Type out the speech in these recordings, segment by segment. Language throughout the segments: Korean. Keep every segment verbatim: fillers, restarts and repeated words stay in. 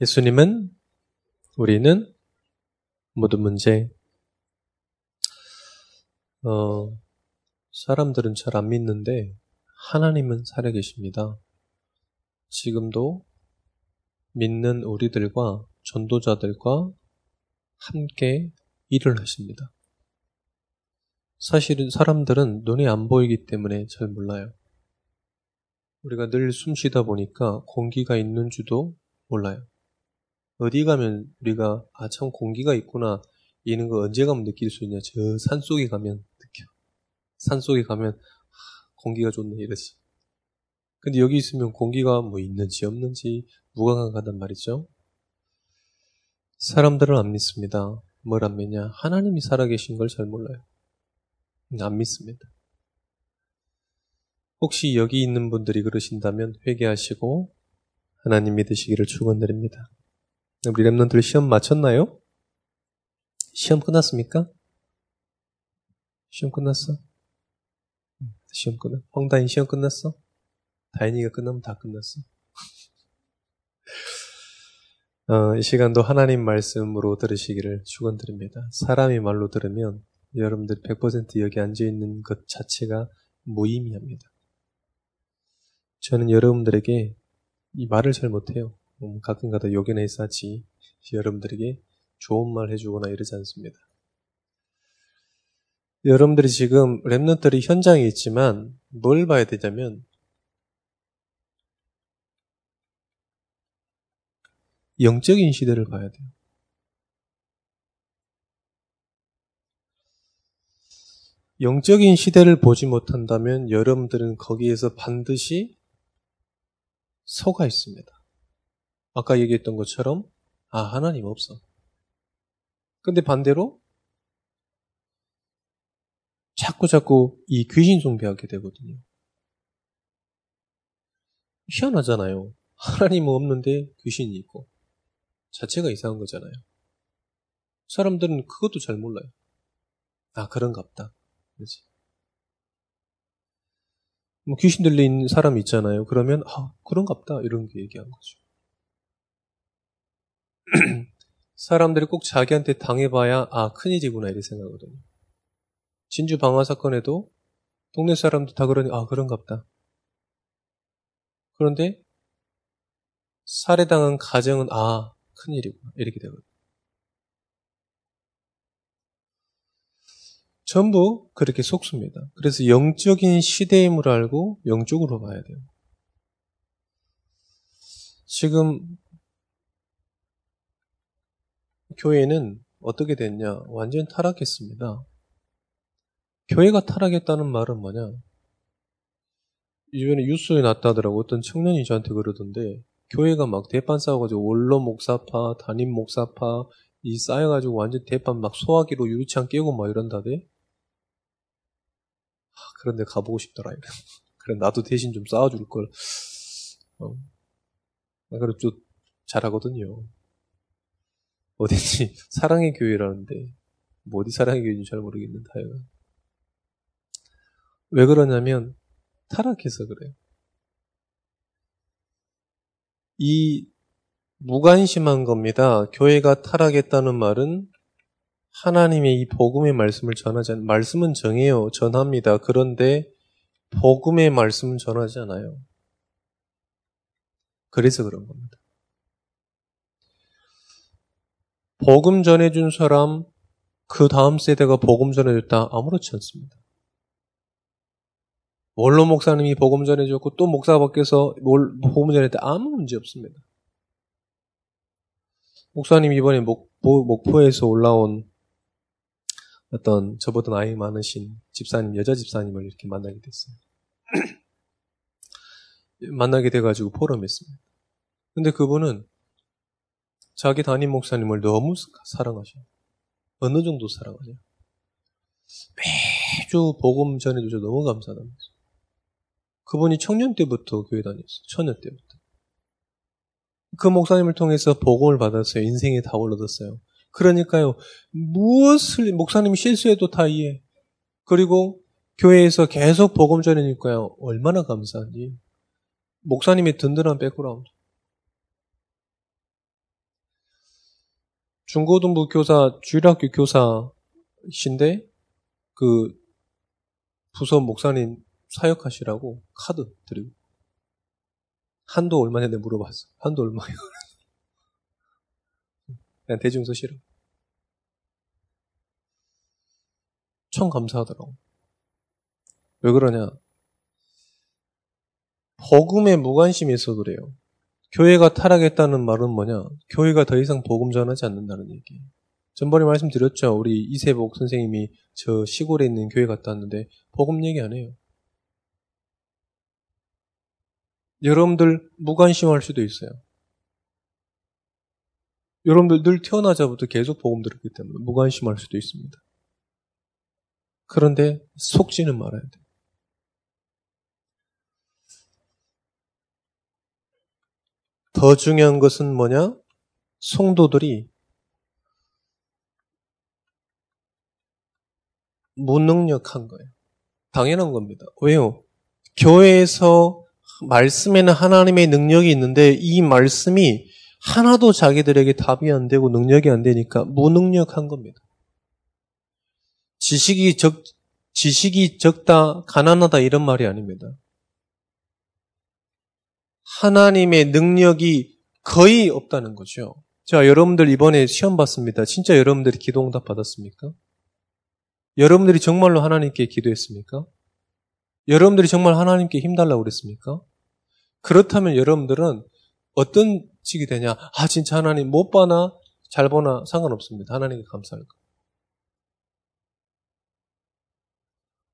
예수님은 우리는 모든 문제, 어, 사람들은 잘 안 믿는데 하나님은 살아계십니다. 지금도 믿는 우리들과 전도자들과 함께 일을 하십니다. 사실은 사람들은 눈이 안 보이기 때문에 잘 몰라요. 우리가 늘 숨 쉬다 보니까 공기가 있는지도 몰라요. 어디 가면 우리가 아, 참 공기가 있구나, 이런 거 언제 가면 느낄 수 있냐. 저 산속에 가면 느껴. 산속에 가면 아, 공기가 좋네 이러지. 근데 여기 있으면 공기가 뭐 있는지 없는지 무감각하단 말이죠. 사람들은 안 믿습니다. 뭘 안 믿냐? 하나님이 살아계신 걸 잘 몰라요. 안 믿습니다. 혹시 여기 있는 분들이 그러신다면 회개하시고 하나님 믿으시기를 축원드립니다. 우리 랩런들 시험 마쳤나요? 시험 끝났습니까? 시험 끝났어? 시험 끝났어? 황다인 시험 끝났어? 다인이가 끝나면 다 끝났어? 어, 이 시간도 하나님 말씀으로 들으시기를 축원드립니다. 사람이 말로 들으면 여러분들 백 퍼센트 여기 앉아있는 것 자체가 무의미합니다. 저는 여러분들에게 이 말을 잘 못해요. 가끔가다 욕이나 있어야지 여러분들에게 좋은 말 해주거나 이러지 않습니다. 여러분들이 지금 랩런트들이 현장에 있지만 뭘 봐야 되냐면 영적인 시대를 봐야 돼요. 영적인 시대를 보지 못한다면 여러분들은 거기에서 반드시 속아 있습니다. 아까 얘기했던 것처럼 아, 하나님 없어. 근데 반대로 자꾸자꾸 이 귀신 숭배하게 되거든요. 희한하잖아요. 하나님은 없는데 귀신이 있고 자체가 이상한 거잖아요. 사람들은 그것도 잘 몰라요. 아, 그런갑다. 그렇지. 뭐 귀신 들린 사람이 있잖아요. 그러면 아, 그런갑다 이런 게 얘기한 거죠. 사람들이 꼭 자기한테 당해봐야 아, 큰일이구나 이렇게 생각하거든요. 진주 방화 사건에도 동네 사람들 다 그러니 아, 그런갑다. 그런데 살해당한 가정은 아, 큰일이구나 이렇게 되거든요. 전부 그렇게 속습니다. 그래서 영적인 시대임을 알고 영적으로 봐야 돼요. 지금 교회는 어떻게 됐냐? 완전 타락했습니다. 교회가 타락했다는 말은 뭐냐? 이번에 뉴스에 났다더라고. 어떤 청년이 저한테 그러던데 교회가 막 대판 싸워가지고 원로 목사파, 담임 목사파 이 쌓여가지고 완전 대판 막 소화기로 유리창 깨고 막 이런다대. 그런데 가보고 싶더라. 그래, 나도 대신 좀 싸워줄 걸. 어. 그래도 좀 잘하거든요. 어딘지 사랑의 교회라는데 뭐 어디 사랑의 교회인지 잘 모르겠는데 하여간. 왜 그러냐면 타락해서 그래요. 이 무관심한 겁니다. 교회가 타락했다는 말은 하나님의 이 복음의 말씀을 전하지 않, 말씀은 정해요. 전합니다. 그런데 복음의 말씀은 전하지 않아요. 그래서 그런 겁니다. 복음 전해준 사람, 그 다음 세대가 복음 전해줬다. 아무렇지 않습니다. 원로 목사님이 복음 전해줬고 또 목사 밖에서 복음 전해줬다. 아무 문제 없습니다. 목사님 이번에 목포, 목포에서 올라온 어떤 저보다 나이 많으신 집사님, 여자 집사님을 이렇게 만나게 됐어요. 만나게 돼가지고 포럼했습니다. 근데 그분은 자기 담임 목사님을 너무 사랑하셔요. 어느 정도 사랑하냐? 매주 복음 전해주셔서 너무 감사하다면서. 그분이 청년 때부터 교회 다녔어요. 처녀 때부터. 그 목사님을 통해서 복음을 받았어요. 인생의 답을 얻었어요. 그러니까요, 무엇을 목사님이 실수해도 다 이해. 그리고 교회에서 계속 복음 전해니까요, 얼마나 감사한지. 목사님의 든든한 백그라운드. 중고등부 교사, 주일학교 교사이신데 그 부서 목사님 사역하시라고 카드 드리고 한도 얼마냐 내가 물어봤어. 한도 얼마야? 난 대중서 싫어. 참 감사하더라고. 왜 그러냐? 복음에 무관심이 있어 그래요. 교회가 타락했다는 말은 뭐냐? 교회가 더 이상 복음 전하지 않는다는 얘기. 전번에 말씀드렸죠. 우리 이세복 선생님이 저 시골에 있는 교회 갔다 왔는데 복음 얘기 안 해요. 여러분들 무관심할 수도 있어요. 여러분들 늘 태어나자부터 계속 복음 들었기 때문에 무관심할 수도 있습니다. 그런데 속지는 말아야 돼요. 더 중요한 것은 뭐냐? 성도들이 무능력한 거예요. 당연한 겁니다. 왜요? 교회에서 말씀에는 하나님의 능력이 있는데 이 말씀이 하나도 자기들에게 답이 안 되고 능력이 안 되니까 무능력한 겁니다. 지식이 적, 지식이 적다, 가난하다 이런 말이 아닙니다. 하나님의 능력이 거의 없다는 거죠. 자, 여러분들 이번에 시험 봤습니다. 진짜 여러분들이 기도 응답 받았습니까? 여러분들이 정말로 하나님께 기도했습니까? 여러분들이 정말 하나님께 힘달라고 그랬습니까? 그렇다면 여러분들은 어떤 식이 되냐? 아, 진짜 하나님 못 봐나 잘 보나 상관없습니다. 하나님께 감사할 거.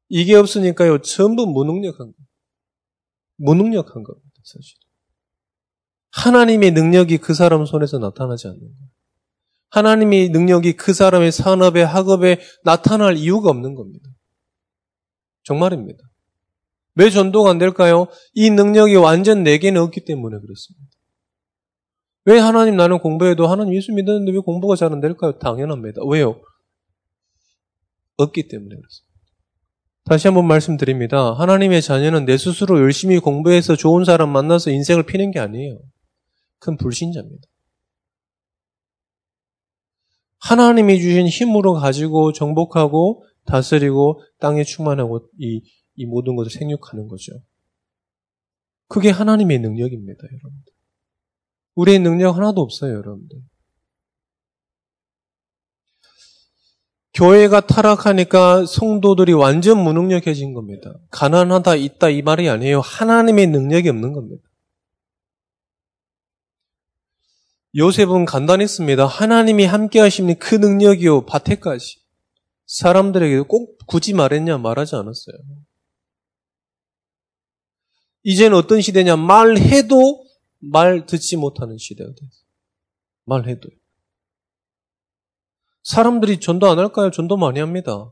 이게 없으니까요. 전부 무능력한 거. 무능력한 겁니다. 사실. 하나님의 능력이 그 사람 손에서 나타나지 않는 거예요. 하나님의 능력이 그 사람의 산업에, 학업에 나타날 이유가 없는 겁니다. 정말입니다. 왜 전도가 안 될까요? 이 능력이 완전 내게는 없기 때문에 그렇습니다. 왜 하나님 나는 공부해도 하나님 예수 믿었는데 왜 공부가 잘 안 될까요? 당연합니다. 왜요? 없기 때문에 그렇습니다. 다시 한번 말씀드립니다. 하나님의 자녀는 내 스스로 열심히 공부해서 좋은 사람 만나서 인생을 피는 게 아니에요. 그건 불신자입니다. 하나님이 주신 힘으로 가지고 정복하고 다스리고 땅에 충만하고 이, 이 모든 것을 생육하는 거죠. 그게 하나님의 능력입니다. 여러분들. 우리의 능력 하나도 없어요. 여러분들. 교회가 타락하니까 성도들이 완전 무능력해진 겁니다. 가난하다 있다 이 말이 아니에요. 하나님의 능력이 없는 겁니다. 요셉은 간단했습니다. 하나님이 함께 하시는 그 능력이요. 밭에까지. 사람들에게 꼭 굳이 말했냐 말하지 않았어요. 이제는 어떤 시대냐. 말해도 말 듣지 못하는 시대가 됐어요. 말해도. 사람들이 전도 안 할까요? 전도 많이 합니다.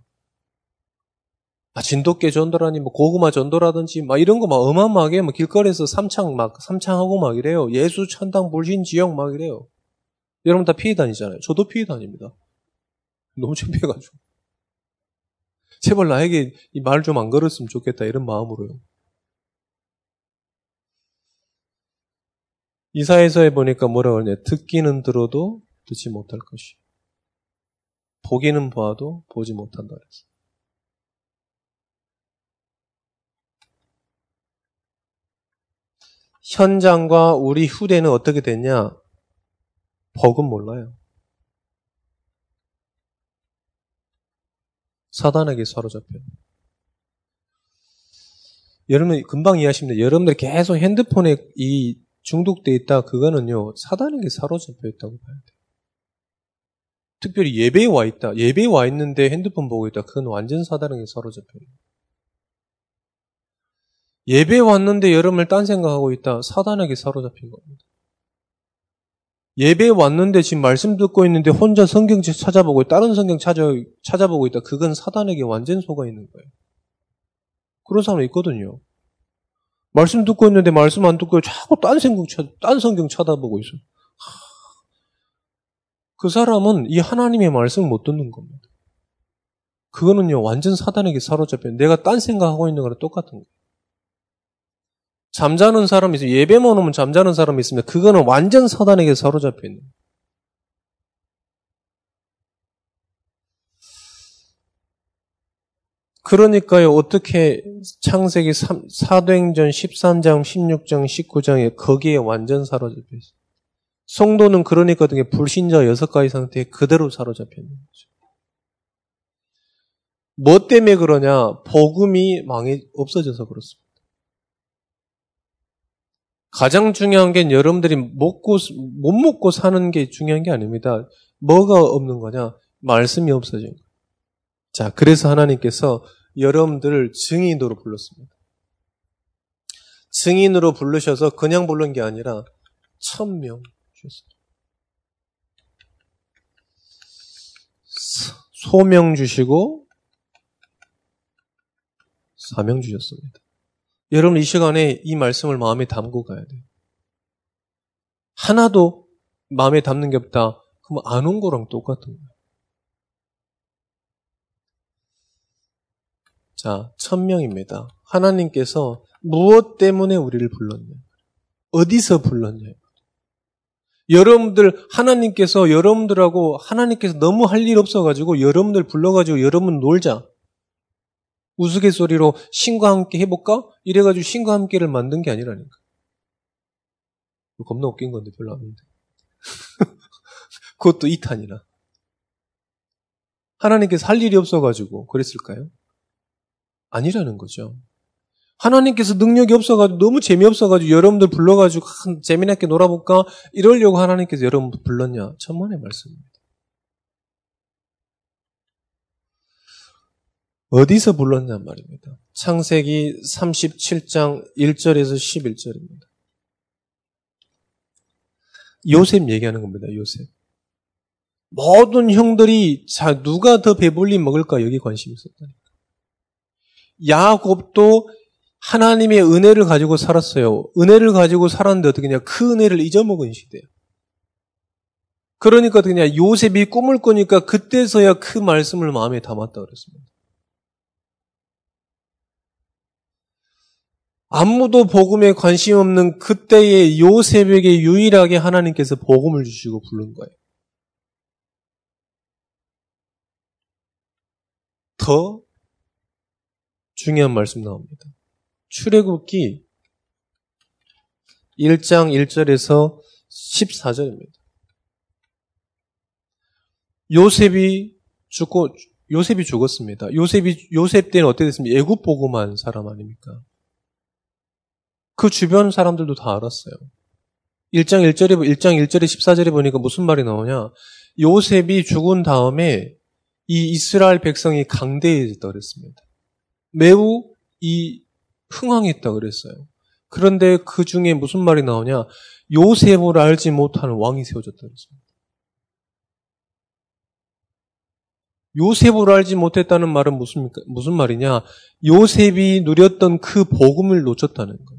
아, 진돗개 전도라니, 뭐, 고구마 전도라든지, 막 이런 거 막 어마어마하게, 뭐, 길거리에서 삼창 막, 삼창하고 막 이래요. 예수, 천당, 불신, 지역 막 이래요. 여러분 다 피해 다니잖아요. 저도 피해 다닙니다. 너무 창피해가지고. 제발 나에게 이 말 좀 안 걸었으면 좋겠다, 이런 마음으로요. 이사야서에 보니까 뭐라 그러냐. 듣기는 들어도 듣지 못할 것이. 보기는 봐도 보지 못한다 그랬어. 현장과 우리 후대는 어떻게 됐냐? 복은 몰라요. 사단에게 사로잡혀요. 여러분 금방 이해하십니다. 여러분들 계속 핸드폰에 이 중독돼 있다 그거는요 사단에게 사로잡혀 있다고 봐야 돼요. 특별히 예배에 와 있다. 예배에 와 있는데 핸드폰 보고 있다. 그건 완전 사단에게 사로잡혀요. 예배에 왔는데 여러분을 딴 생각하고 있다. 사단에게 사로잡힌 겁니다. 예배에 왔는데 지금 말씀 듣고 있는데 혼자 성경 찾아보고 다른 성경 찾아, 찾아보고 있다. 그건 사단에게 완전 속아 있는 거예요. 그런 사람 있거든요. 말씀 듣고 있는데 말씀 안 듣고 자꾸 딴 성경, 딴 성경 찾아보고 있어요. 그 사람은 이 하나님의 말씀을 못 듣는 겁니다. 그거는요, 완전 사단에게 사로잡혀요. 내가 딴 생각하고 있는 거랑 똑같은 거예요. 잠자는 사람이 있어요. 예배만 오면 잠자는 사람이 있습니다. 그거는 완전 사단에게 사로잡혀 있는 거예요. 그러니까요, 어떻게 창세기 사도행전 십삼 장, 십육 장, 십구 장에 거기에 완전 사로잡혀 있어요. 성도는 그러니까 되게 불신자 여섯 가지 상태에 그대로 사로잡혀 있는 거죠. 뭐 때문에 그러냐? 복음이 망해, 없어져서 그렇습니다. 가장 중요한 게 여러분들이 먹고, 못 먹고 사는 게 중요한 게 아닙니다. 뭐가 없는 거냐? 말씀이 없어진 거예요. 자, 그래서 하나님께서 여러분들을 증인으로 불렀습니다. 증인으로 부르셔서 그냥 부른 게 아니라 천명 주셨습니다. 소명 주시고 사명 주셨습니다. 여러분 이 시간에 이 말씀을 마음에 담고 가야 돼요. 하나도 마음에 담는 게 없다. 그럼 안 온 거랑 똑같은 거예요. 자, 천명입니다. 하나님께서 무엇 때문에 우리를 불렀냐? 어디서 불렀냐? 여러분들, 하나님께서 여러분들하고 하나님께서 너무 할 일 없어가지고 여러분들 불러가지고 여러분 놀자. 우스갯소리로 신과 함께 해볼까? 이래가지고 신과 함께를 만든 게 아니라니까. 겁나 웃긴 건데 별로 안 웃는데. 그것도 이탄이나. 하나님께서 할 일이 없어가지고 그랬을까요? 아니라는 거죠. 하나님께서 능력이 없어가지고 너무 재미없어가지고 여러분들 불러가지고 재미나게 놀아볼까? 이러려고 하나님께서 여러분들 불렀냐? 천만의 말씀입니다. 어디서 불렀냐 말입니다. 창세기 삼십칠 장 일 절에서 십일 절입니다. 요셉 얘기하는 겁니다. 요셉. 모든 형들이 자 누가 더 배불리 먹을까 여기 관심이 있었다니까. 야곱도 하나님의 은혜를 가지고 살았어요. 은혜를 가지고 살았는데 어떻게 되냐. 그 은혜를 잊어먹은 시대예요. 그러니까 어떻게 되냐. 요셉이 꿈을 꾸니까 그때서야 그 말씀을 마음에 담았다 그랬습니다. 아무도 복음에 관심 없는 그때의 요셉에게 유일하게 하나님께서 복음을 주시고 부른 거예요. 더 중요한 말씀 나옵니다. 출애굽기 일 장 일 절에서 십사 절입니다. 요셉이 죽고 요셉이 죽었습니다. 요셉이 요셉 때는 어떻게 됐습니까? 애굽 보고만 사람 아닙니까? 그 주변 사람들도 다 알았어요. 일 장 일 절에, 일 장 일 절에 십사 절에 보니까 무슨 말이 나오냐. 요셉이 죽은 다음에 이 이스라엘 백성이 강대해졌다 그랬습니다. 매우 이 흥왕했다 그랬어요. 그런데 그 중에 무슨 말이 나오냐. 요셉을 알지 못하는 왕이 세워졌다 그랬습니다. 요셉을 알지 못했다는 말은 무슨, 무슨 말이냐. 요셉이 누렸던 그 복음을 놓쳤다는 거예요.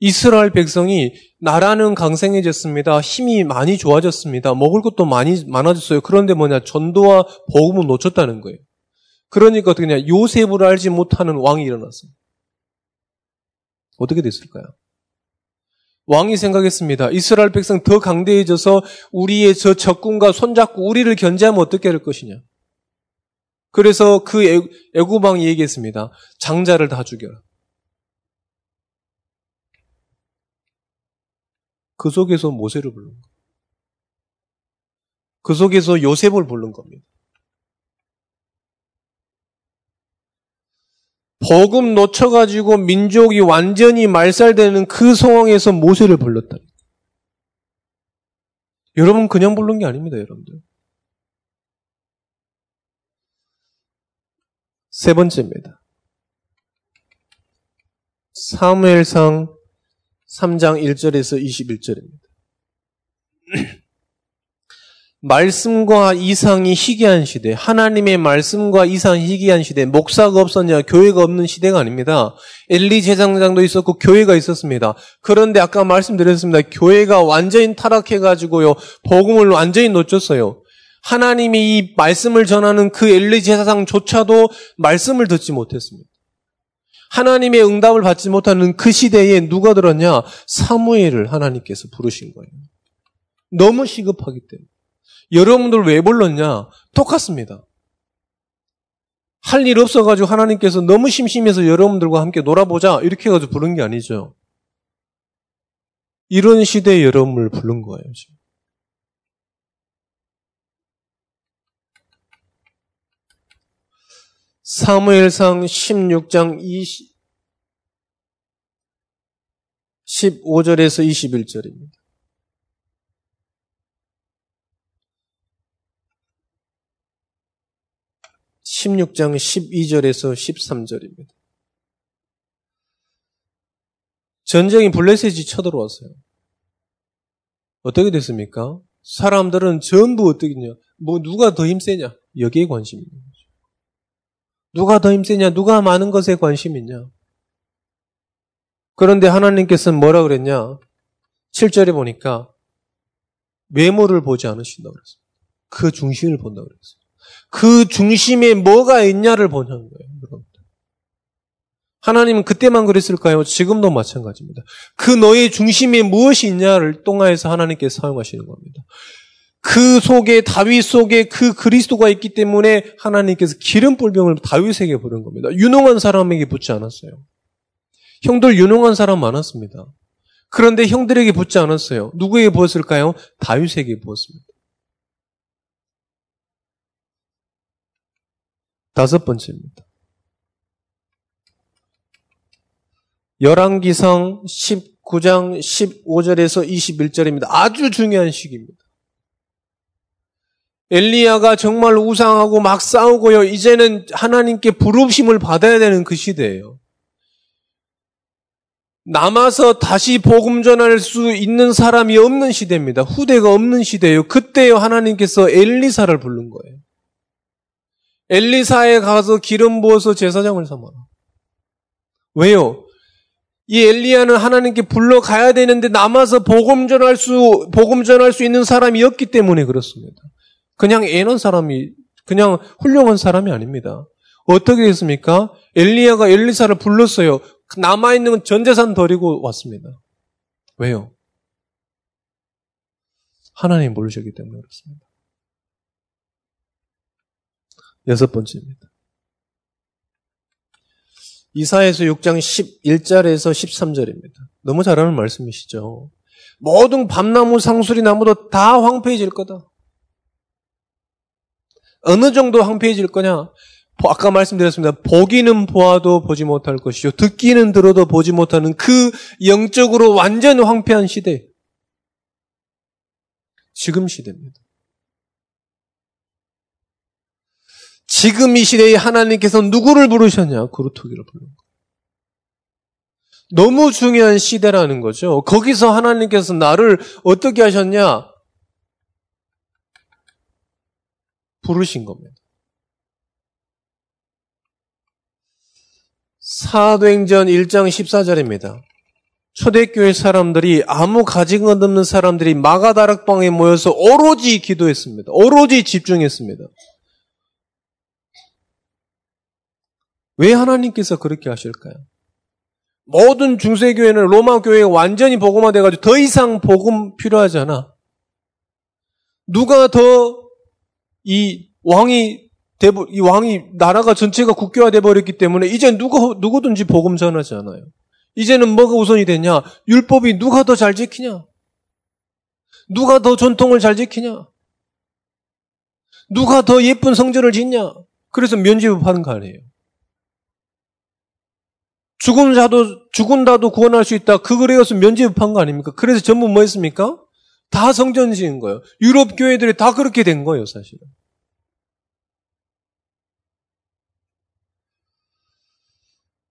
이스라엘 백성이 나라는 강성해졌습니다. 힘이 많이 좋아졌습니다. 먹을 것도 많이 많아졌어요. 그런데 뭐냐 전도와 복음을 놓쳤다는 거예요. 그러니까 어떻게 되냐 요셉을 알지 못하는 왕이 일어났어요. 어떻게 됐을까요? 왕이 생각했습니다. 이스라엘 백성 더 강대해져서 우리의 저 적군과 손잡고 우리를 견제하면 어떻게 할 것이냐. 그래서 그 애굽 왕이 얘기했습니다. 장자를 다 죽여라. 그 속에서 모세를 부른 거예요. 그 속에서 요셉을 부른 겁니다. 복음 놓쳐가지고 민족이 완전히 말살되는 그 상황에서 모세를 불렀다. 여러분 그냥 부른 게 아닙니다. 여러분들. 세 번째입니다. 사무엘상 삼 장 일 절에서 이십일 절입니다. 말씀과 이상이 희귀한 시대, 하나님의 말씀과 이상이 희귀한 시대, 목사가 없었냐, 교회가 없는 시대가 아닙니다. 엘리 제사장도 있었고 교회가 있었습니다. 그런데 아까 말씀드렸습니다. 교회가 완전히 타락해가지고요, 복음을 완전히 놓쳤어요. 하나님이 이 말씀을 전하는 그 엘리 제사장조차도 말씀을 듣지 못했습니다. 하나님의 응답을 받지 못하는 그 시대에 누가 들었냐? 사무엘을 하나님께서 부르신 거예요. 너무 시급하기 때문에. 여러분들 왜 불렀냐? 똑같습니다. 할 일 없어가지고 하나님께서 너무 심심해서 여러분들과 함께 놀아보자 이렇게 해가지고 부른 게 아니죠. 이런 시대에 여러분을 부른 거예요. 지금. 사무엘상 십육 장 이십, 십오 절에서 이십일 절입니다. 십육 장 십이 절에서 십삼 절입니다. 전쟁이 블레셋이 쳐들어왔어요. 어떻게 됐습니까? 사람들은 전부 어떻게냐? 뭐 누가 더 힘세냐? 여기에 관심이 있는 거죠. 누가 더 힘세냐? 누가 많은 것에 관심이 있냐? 그런데 하나님께서는 뭐라 그랬냐? 칠 절에 보니까 외모를 보지 않으신다고 그랬어요. 그 중심을 본다고 그랬어요. 그 중심에 뭐가 있냐를 보냐는 거예요. 여러분. 하나님은 그때만 그랬을까요? 지금도 마찬가지입니다. 그 너의 중심에 무엇이 있냐를 통하여서 하나님께서 사용하시는 겁니다. 그 속에 다윗 속에 그 그리스도가 있기 때문에 하나님께서 기름불병을 다윗에게 부른 겁니다. 유능한 사람에게 붙지 않았어요. 형들 유능한 사람 많았습니다. 그런데 형들에게 붙지 않았어요. 누구에게 부었을까요? 다윗에게 부었습니다. 다섯 번째입니다. 열왕기상 십구 장 십오 절에서 이십일 절입니다. 아주 중요한 시기입니다. 엘리야가 정말 우상하고 막 싸우고요. 이제는 하나님께 부르심을 받아야 되는 그 시대예요. 남아서 다시 복음 전할 수 있는 사람이 없는 시대입니다. 후대가 없는 시대예요. 그때 하나님께서 엘리사를 부른 거예요. 엘리사에 가서 기름 부어서 제사장을 삼아라. 왜요? 이 엘리야는 하나님께 불러가야 되는데 남아서 복음 전할 수, 복음 전할 수 있는 사람이 없기 때문에 그렇습니다. 그냥 애는 사람이, 그냥 훌륭한 사람이 아닙니다. 어떻게 됐습니까? 엘리야가 엘리사를 불렀어요. 남아있는 건 전 재산 버리고 왔습니다. 왜요? 하나님 모르셨기 때문에 그렇습니다. 여섯 번째입니다. 이사야서 육 장 십일 절에서 십삼 절입니다. 너무 잘하는 말씀이시죠. 모든 밤나무 상수리 나무도 다 황폐해질 거다. 어느 정도 황폐해질 거냐? 아까 말씀드렸습니다. 보기는 보아도 보지 못할 것이요. 듣기는 들어도 보지 못하는 그 영적으로 완전히 황폐한 시대. 지금 시대입니다. 지금 이 시대에 하나님께서 누구를 부르셨냐? 구루토기를 부른 거예요. 너무 중요한 시대라는 거죠. 거기서 하나님께서 나를 어떻게 하셨냐? 부르신 겁니다. 사도행전 일 장 십사 절입니다. 초대교회 사람들이 아무 가진 것 없는 사람들이 마가다락방에 모여서 오로지 기도했습니다. 오로지 집중했습니다. 왜 하나님께서 그렇게 하실까요? 모든 중세교회는 로마 교회가 완전히 복음화돼가지고 더 이상 복음 필요하지 않아. 누가 더 이 왕이 대부, 이 왕이 나라가 전체가 국교화돼 버렸기 때문에 이제 누구 누구든지 복음 전하지 않아요. 이제는 뭐가 우선이 되냐? 율법이 누가 더 잘 지키냐? 누가 더 전통을 잘 지키냐? 누가 더 예쁜 성전을 짓냐? 그래서 면죄부 하는 거 아니에요. 죽은 자도, 죽은 자도 구원할 수 있다. 그거를 해서 면죄부한 거 아닙니까? 그래서 전부 뭐 했습니까? 다 성전 지은 거예요. 유럽 교회들이 다 그렇게 된 거예요, 사실은.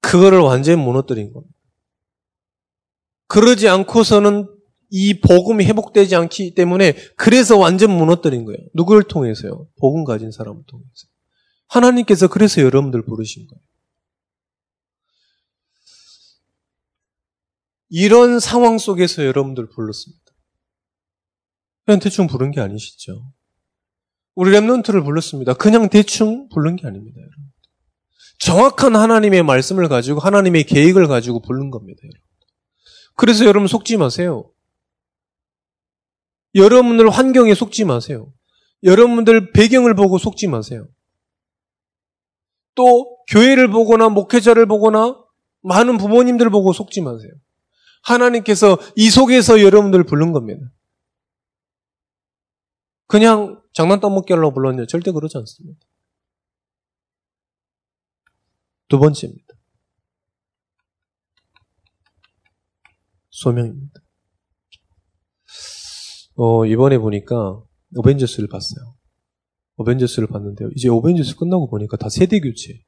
그거를 완전히 무너뜨린 겁니다. 그러지 않고서는 이 복음이 회복되지 않기 때문에 그래서 완전 무너뜨린 거예요. 누구를 통해서요? 복음 가진 사람을 통해서. 하나님께서 그래서 여러분들 부르신 거예요. 이런 상황 속에서 여러분들 불렀습니다. 그냥 대충 부른 게 아니시죠. 우리 랩런트를 불렀습니다. 그냥 대충 부른 게 아닙니다. 여러분. 정확한 하나님의 말씀을 가지고 하나님의 계획을 가지고 부른 겁니다. 여러분. 그래서 여러분 속지 마세요. 여러분들 환경에 속지 마세요. 여러분들 배경을 보고 속지 마세요. 또 교회를 보거나 목회자를 보거나 많은 부모님들 보고 속지 마세요. 하나님께서 이 속에서 여러분들을 부른 겁니다. 그냥 장난 떠먹기 하려고 불렀냐? 절대 그러지 않습니다. 두 번째입니다. 소명입니다. 어, 이번에 보니까 어벤져스를 봤어요. 어벤져스를 봤는데요. 이제 어벤져스 끝나고 보니까 다 세대 교체.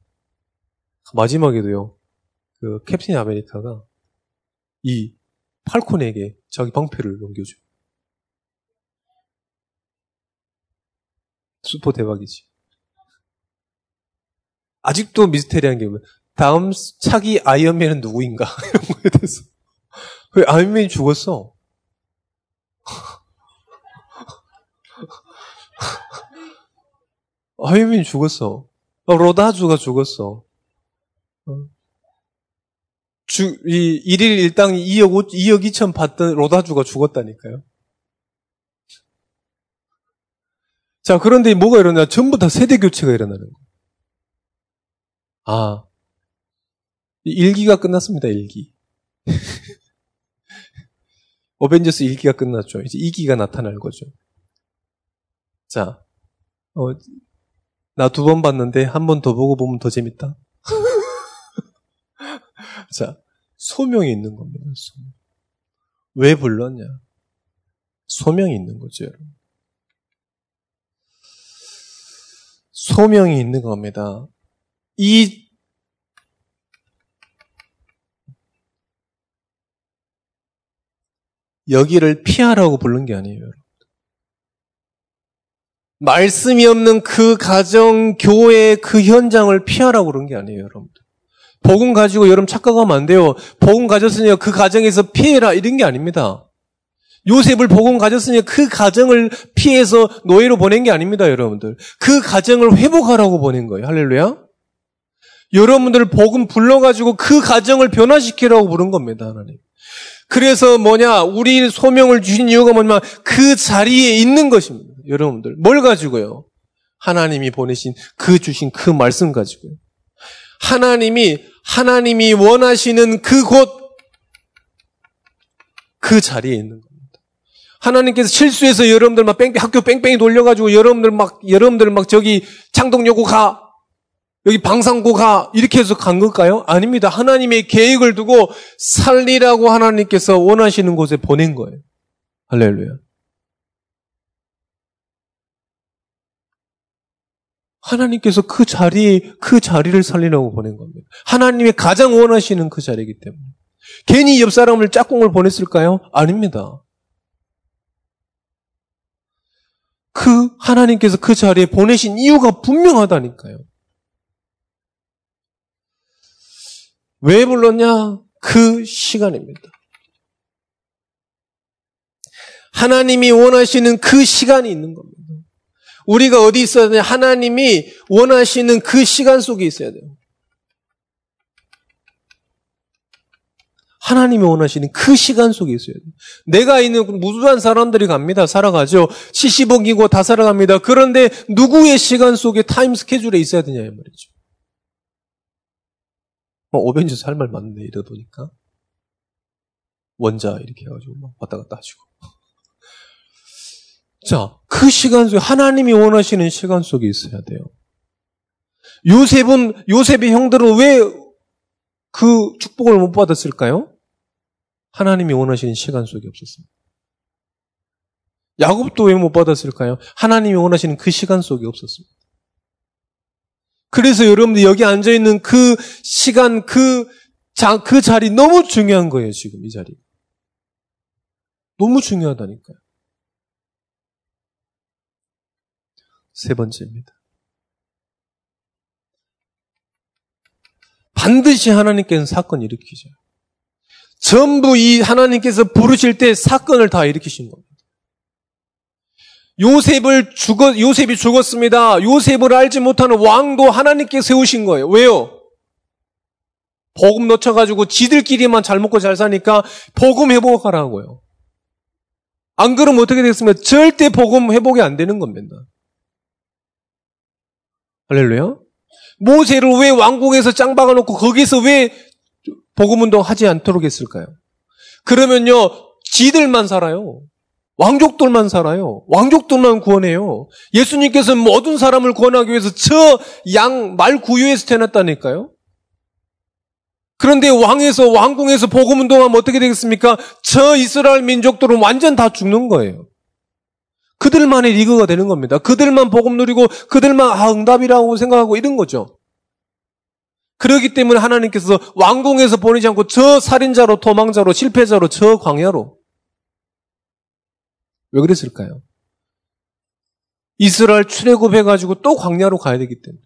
마지막에도요. 그 캡틴 아메리카가 이 팔콘에게 자기 방패를 넘겨줘요. 슈퍼 대박이지. 아직도 미스테리한 게 뭐야? 다음 차기 아이언맨은 누구인가? 이런 거에 대해서. 왜 아이언맨이 죽었어? 아이언맨이 죽었어. 로다주가 죽었어. 주, 이, 일일 일당 이억 이천 받던 로다주가 죽었다니까요. 자, 그런데 뭐가 일어나냐? 전부 다 세대 교체가 일어나는 거예요. 아, 일 기가 끝났습니다, 일 기. 어벤져스 일 기가 끝났죠. 이제 이 기가 나타날 거죠. 자, 어, 나 두 번 봤는데 한 번 더 보고 보면 더 재밌다. 자, 소명이 있는 겁니다. 소명. 왜 불렀냐? 소명이 있는 거죠, 여러분. 소명이 있는 겁니다. 이 여기를 피하라고 부른 게 아니에요, 여러분. 말씀이 없는 그 가정, 교회, 그 현장을 피하라고 그런 게 아니에요, 여러분들. 복음 가지고 여러분 착각하면 안 돼요. 복음 가졌으니까 그 가정에서 피해라, 이런 게 아닙니다. 요셉을 복음 가졌으니까 그 가정을 피해서 노예로 보낸 게 아닙니다, 여러분들. 그 가정을 회복하라고 보낸 거예요. 할렐루야. 여러분들을 복음 불러가지고 그 가정을 변화시키라고 부른 겁니다, 하나님. 그래서 뭐냐, 우리 소명을 주신 이유가 뭐냐면 그 자리에 있는 것입니다. 여러분들 뭘 가지고요? 하나님이 보내신 그 주신 그 말씀 가지고요. 하나님이 하나님이 원하시는 그곳 그 자리에 있는 겁니다. 하나님께서 실수해서 여러분들 막 뺑뺑 학교 뺑뺑이 돌려가지고 여러분들 막 여러분들 막 저기 창동여고 가 여기 방산고 가 이렇게 해서 간 걸까요? 아닙니다. 하나님의 계획을 두고 살리라고 하나님께서 원하시는 곳에 보낸 거예요. 할렐루야. 하나님께서 그 자리에, 그 자리를 살리라고 보낸 겁니다. 하나님의 가장 원하시는 그 자리이기 때문에. 괜히 옆 사람을 짝꿍을 보냈을까요? 아닙니다. 그, 하나님께서 그 자리에 보내신 이유가 분명하다니까요. 왜 불렀냐? 그 시간입니다. 하나님이 원하시는 그 시간이 있는 겁니다. 우리가 어디 있어야 되냐? 하나님이 원하시는 그 시간 속에 있어야 돼요. 하나님이 원하시는 그 시간 속에 있어야 돼요. 내가 있는 무수한 사람들이 갑니다. 살아가죠. 칠십억이고 다 살아갑니다. 그런데 누구의 시간 속에 타임 스케줄에 있어야 되냐 이 말이죠. 어, 어벤져스 할 말 맞네 이러다 보니까. 원자 이렇게 해가지고 막 왔다 갔다 하시고. 자, 그 시간 속에 하나님이 원하시는 시간 속에 있어야 돼요. 요셉은 요셉의 형들은 왜 그 축복을 못 받았을까요? 하나님이 원하시는 시간 속에 없었습니다. 야곱도 왜 못 받았을까요? 하나님이 원하시는 그 시간 속에 없었습니다. 그래서 여러분들 여기 앉아 있는 그 시간 그 자 그 자리 너무 중요한 거예요, 지금 이 자리. 너무 중요하다니까요. 세 번째입니다. 반드시 하나님께서는 사건을 일으키죠. 전부 이 하나님께서 부르실 때 사건을 다 일으키신 겁니다. 요셉을 죽어, 요셉이 죽었습니다. 요셉을 알지 못하는 왕도 하나님께 세우신 거예요. 왜요? 복음 놓쳐가지고 지들끼리만 잘 먹고 잘 사니까 복음 회복하라고요. 안 그러면 어떻게 되겠습니까? 절대 복음 회복이 안 되는 겁니다. 할렐루야. 모세를 왜 왕궁에서 짱박아 놓고 거기서 왜 복음운동 하지 않도록 했을까요? 그러면요, 지들만 살아요. 왕족들만 살아요. 왕족들만 구원해요. 예수님께서는 모든 사람을 구원하기 위해서 저 양 말 구유에서 태어났다니까요. 그런데 왕에서, 왕궁에서 복음운동하면 어떻게 되겠습니까? 저 이스라엘 민족들은 완전 다 죽는 거예요. 그들만의 리그가 되는 겁니다. 그들만 복음 누리고 그들만 아, 응답이라고 생각하고 이런 거죠. 그렇기 때문에 하나님께서 왕궁에서 보내지 않고 저 살인자로, 도망자로, 실패자로, 저 광야로. 왜 그랬을까요? 이스라엘 출애굽해가지고 또 광야로 가야 되기 때문에.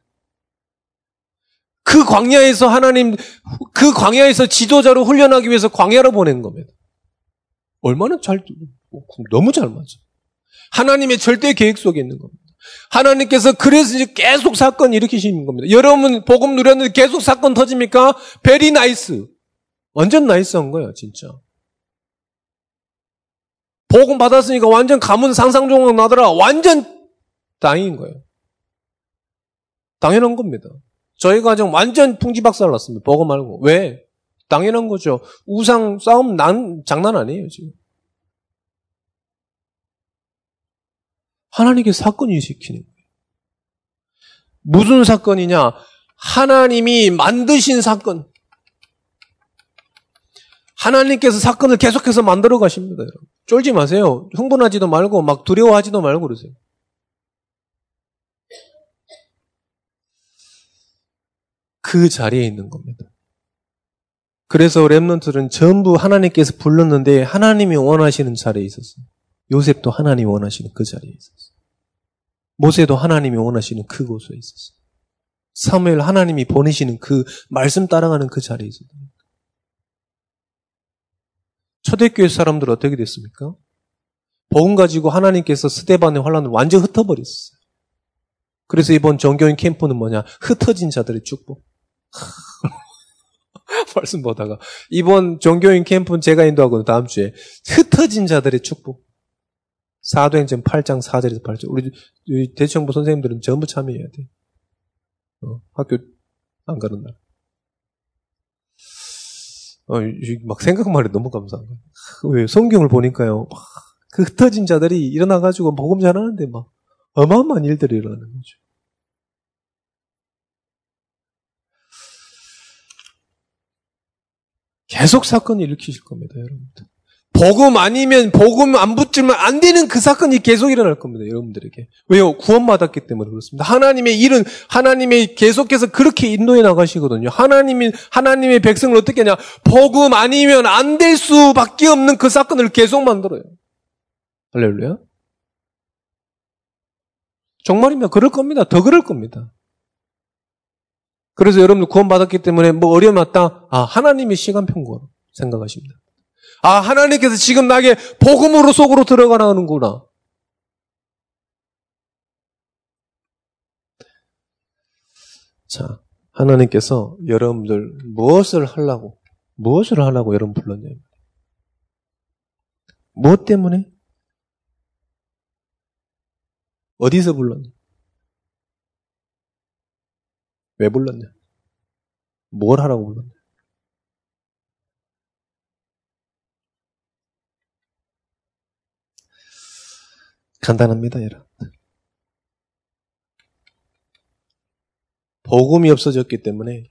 그 광야에서 하나님, 그 광야에서 지도자로 훈련하기 위해서 광야로 보낸 겁니다. 얼마나 잘, 너무 잘 맞아. 하나님의 절대 계획 속에 있는 겁니다. 하나님께서 그래서 이제 계속 사건 일으키시는 겁니다. 여러분 복음 누렸는데 계속 사건 터집니까? 베리 나이스. 완전 나이스한 거예요, 진짜. 복음 받았으니까 완전 가문 상상조각 나더라. 완전 다행인 거예요. 당연한 겁니다. 저희 가정 완전 풍지박살 났습니다. 복음 말고. 왜? 당연한 거죠. 우상 싸움 난 장난 아니에요, 지금. 하나님께 사건이 일으키는 거예요. 무슨 사건이냐? 하나님이 만드신 사건. 하나님께서 사건을 계속해서 만들어 가십니다. 여러분. 쫄지 마세요. 흥분하지도 말고 막 두려워하지도 말고 그러세요. 그 자리에 있는 겁니다. 그래서 렘넌트들은 전부 하나님께서 불렀는데 하나님이 원하시는 자리에 있었어요. 요셉도 하나님이 원하시는 그 자리에 있었어요. 모세도 하나님이 원하시는 그곳에 있었어요. 사무엘 하나님이 보내시는 그 말씀 따라가는 그 자리에 있었어요. 초대교회 사람들은 어떻게 됐습니까? 복음 가지고 하나님께서 스데반의 환란을 완전 흩어버렸어요. 그래서 이번 정교인 캠프는 뭐냐? 흩어진 자들의 축복. 말씀 보다가 이번 정교인 캠프는 제가 인도하고 다음 주에 흩어진 자들의 축복. 사도행전 팔 장 사 절에서 팔 절. 우리 대청부 선생님들은 전부 참여해야 돼. 어, 학교 안 가는 날. 어, 막 생각만 해도 너무 감사한 거야. 왜? 성경을 보니까요. 막 그 흩어진 자들이 일어나가지고 복음 전하는데 막 어마어마한 일들이 일어나는 거죠. 계속 사건이 일으키실 겁니다, 여러분들. 복음 아니면 복음 안 붙으면 안 되는 그 사건이 계속 일어날 겁니다. 여러분들에게. 왜요? 구원받았기 때문에 그렇습니다. 하나님의 일은 하나님의 계속해서 그렇게 인도해 나가시거든요. 하나님이 하나님의 백성을 어떻게 하냐? 복음 아니면 안 될 수밖에 없는 그 사건을 계속 만들어요. 할렐루야. 정말입니다. 그럴 겁니다. 더 그럴 겁니다. 그래서 여러분들 구원받았기 때문에 뭐 어려움 왔다? 아, 하나님의 시간평가로 생각하십니다. 아, 하나님께서 지금 나에게 복음으로 속으로 들어가라는구나. 자, 하나님께서 여러분들 무엇을 하려고, 무엇을 하려고 여러분 불렀냐. 무엇 때문에? 어디서 불렀냐? 왜 불렀냐? 뭘 하라고 불렀냐? 간단합니다, 여러분. 복음이 없어졌기 때문에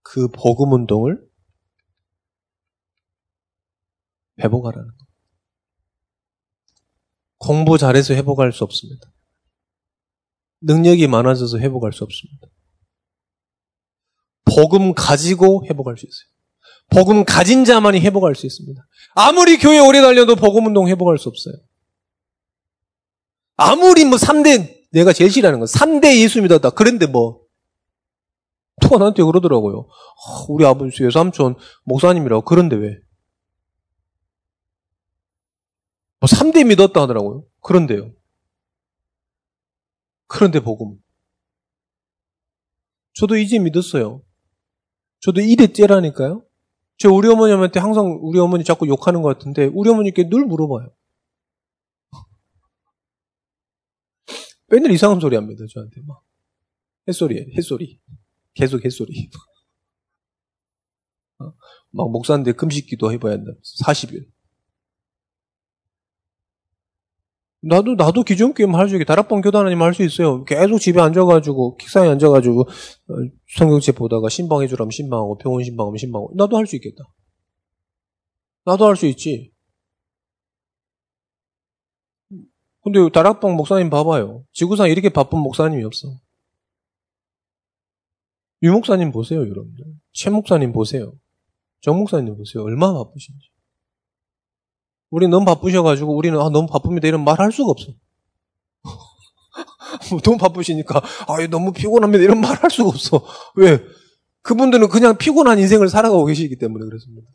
그 복음 운동을 회복하라는 겁니다. 공부 잘해서 회복할 수 없습니다. 능력이 많아져서 회복할 수 없습니다. 복음 가지고 회복할 수 있어요. 복음 가진 자만이 회복할 수 있습니다. 아무리 교회 오래 달려도 복음운동 회복할 수 없어요. 아무리 뭐 삼 대, 내가 제일 싫어하는 건 삼 대 예수 믿었다. 그런데 뭐, 누가 나한테 그러더라고요. 아, 우리 아버지 외삼촌 목사님이라고. 그런데 왜? 뭐 삼 대 믿었다 하더라고요. 그런데요. 그런데 복음. 저도 이제 믿었어요. 저도 일 대째라니까요. 제 우리 어머님한테 항상 우리 어머니 자꾸 욕하는 것 같은데 우리 어머니께 늘 물어봐요. 맨날 이상한 소리 합니다. 저한테 막. 햇소리예요. 햇소리. 계속 햇소리. 어? 막 목사인데 금식기도 해봐야 한다. 사십 일. 나도 나도 기존 게임 할 수 있게 다락방 교단 하나님 할 수 있어요. 계속 집에 앉아가지고 킥상에 앉아가지고 성경책 보다가 신방해주라면 신방하고 병원 신방하면 신방하고 나도 할 수 있겠다. 나도 할 수 있지. 근데 다락방 목사님 봐봐요. 지구상에 이렇게 바쁜 목사님이 없어. 유 목사님 보세요, 여러분들. 최 목사님 보세요. 정 목사님 보세요. 얼마나 바쁘신지. 우리는 너무 바쁘셔가지고 우리는 아, 너무 바쁩니다 이런 말 할 수가 없어. 너무 바쁘시니까 아, 너무 피곤합니다 이런 말 할 수가 없어. 왜? 그분들은 그냥 피곤한 인생을 살아가고 계시기 때문에 그렇습니다.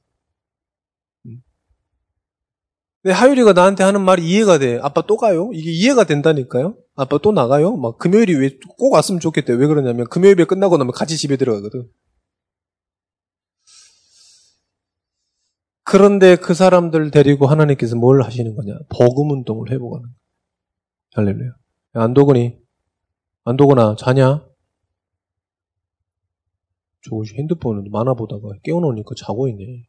근데 하율이가 나한테 하는 말이 이해가 돼. 아빠 또 가요? 이게 이해가 된다니까요. 아빠 또 나가요? 막 금요일이 왜 꼭 왔으면 좋겠대. 왜 그러냐면 금요일에 끝나고 나면 같이 집에 들어가거든. 그런데 그 사람들 데리고 하나님께서 뭘 하시는 거냐? 복음 운동을 해보가는 거야. 할렐루야. 안도근이, 안도근아, 자냐? 저거 핸드폰을 만화 보다가 깨워놓으니까 자고 있네.